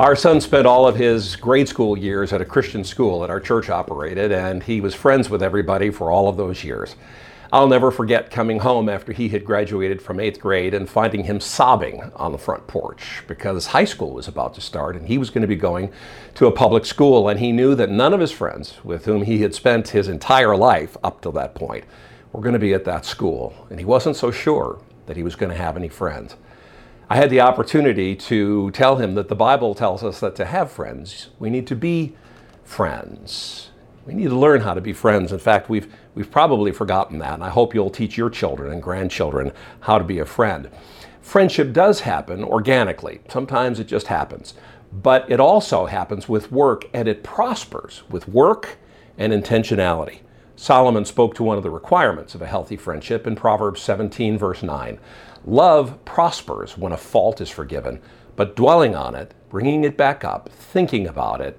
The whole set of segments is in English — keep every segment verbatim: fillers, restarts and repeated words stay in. Our son spent all of his grade school years at a Christian school that our church operated, and he was friends with everybody for all of those years. I'll never forget coming home after he had graduated from eighth grade and finding him sobbing on the front porch because high school was about to start and he was going to be going to a public school, and he knew that none of his friends with whom he had spent his entire life up to that point were going to be at that school, and he wasn't so sure that he was going to have any friends. I had the opportunity to tell him that the Bible tells us that to have friends, we need to be friends. We need to learn how to be friends. In fact, we've we've probably forgotten that, and I hope you'll teach your children and grandchildren how to be a friend. Friendship does happen organically. Sometimes it just happens. But it also happens with work, and it prospers with work and intentionality. Solomon spoke to one of the requirements of a healthy friendship in Proverbs seventeen, verse nine. Love prospers when a fault is forgiven, but dwelling on it, bringing it back up, thinking about it,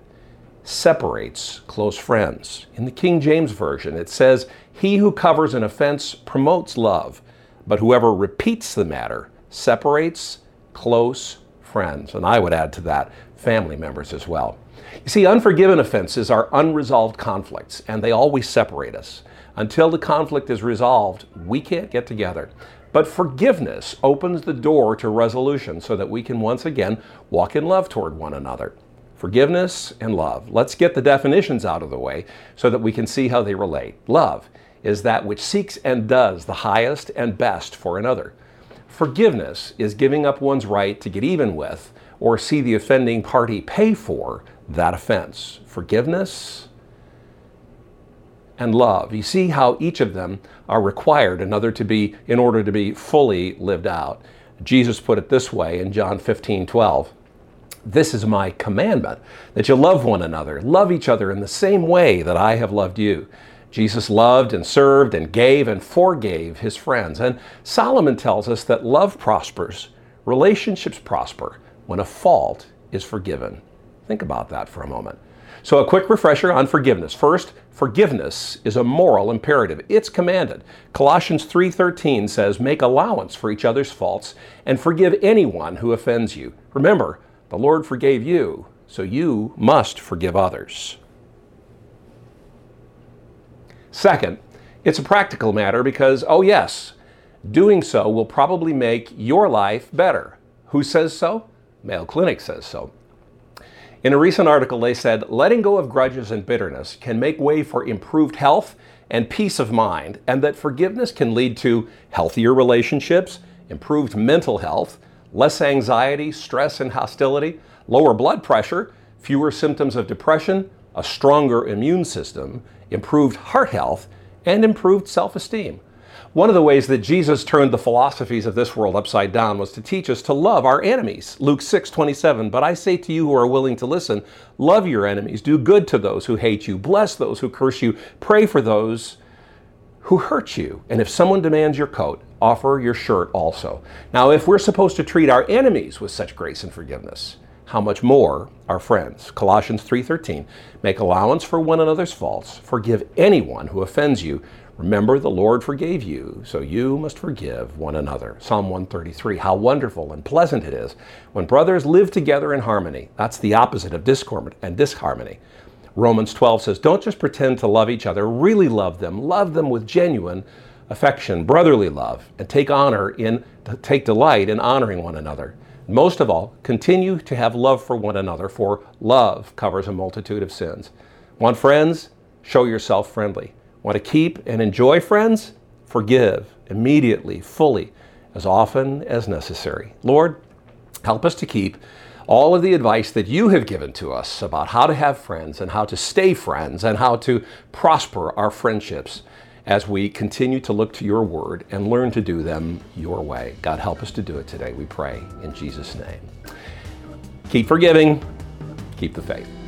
separates close friends. In the King James Version, it says, "He who covers an offense promotes love, but whoever repeats the matter separates close friends." And I would add to that family members as well. You see, unforgiven offenses are unresolved conflicts, and they always separate us. Until the conflict is resolved, we can't get together. But forgiveness opens the door to resolution so that we can once again walk in love toward one another. Forgiveness and love. Let's get the definitions out of the way so that we can see how they relate. Love is that which seeks and does the highest and best for another. Forgiveness is giving up one's right to get even with or see the offending party pay for that offense. Forgiveness and love. You see how each of them are required another to be in order to be fully lived out. Jesus put it this way in John fifteen twelve. This is my commandment, that you love one another, love each other in the same way that I have loved you. Jesus loved and served and gave and forgave his friends. And Solomon tells us that love prospers, relationships prosper when a fault is forgiven. Think about that for a moment. So a quick refresher on forgiveness. First, forgiveness is a moral imperative. It's commanded. Colossians three thirteen says, make allowance for each other's faults and forgive anyone who offends you. Remember, the Lord forgave you, so you must forgive others. Second, it's a practical matter because, oh yes, doing so will probably make your life better. Who says so? Mayo Clinic says so. In a recent article, they said, letting go of grudges and bitterness can make way for improved health and peace of mind, and that forgiveness can lead to healthier relationships, improved mental health, less anxiety, stress, and hostility, lower blood pressure, fewer symptoms of depression, a stronger immune system, improved heart health, and improved self-esteem. One of the ways that Jesus turned the philosophies of this world upside down was to teach us to love our enemies. Luke six twenty-seven, but I say to you who are willing to listen, love your enemies, do good to those who hate you, bless those who curse you, pray for those who hurt you, and if someone demands your coat, offer your shirt also. Now, if we're supposed to treat our enemies with such grace and forgiveness, how much more our friends? Colossians three thirteen, make allowance for one another's faults, forgive anyone who offends you. Remember, the Lord forgave you, so you must forgive one another. Psalm one thirty-three, how wonderful and pleasant it is when brothers live together in harmony. That's the opposite of discord and disharmony. Romans twelve says, don't just pretend to love each other, really love them. Love them with genuine affection, brotherly love, and take honor in, take delight in honoring one another. Most of all, continue to have love for one another, for love covers a multitude of sins. Want friends? Show yourself friendly. Want to keep and enjoy friends? Forgive immediately, fully, as often as necessary. Lord, help us to keep all of the advice that you have given to us about how to have friends and how to stay friends and how to prosper our friendships as we continue to look to your word and learn to do them your way. God, help us to do it today, we pray in Jesus' name. Keep forgiving, keep the faith.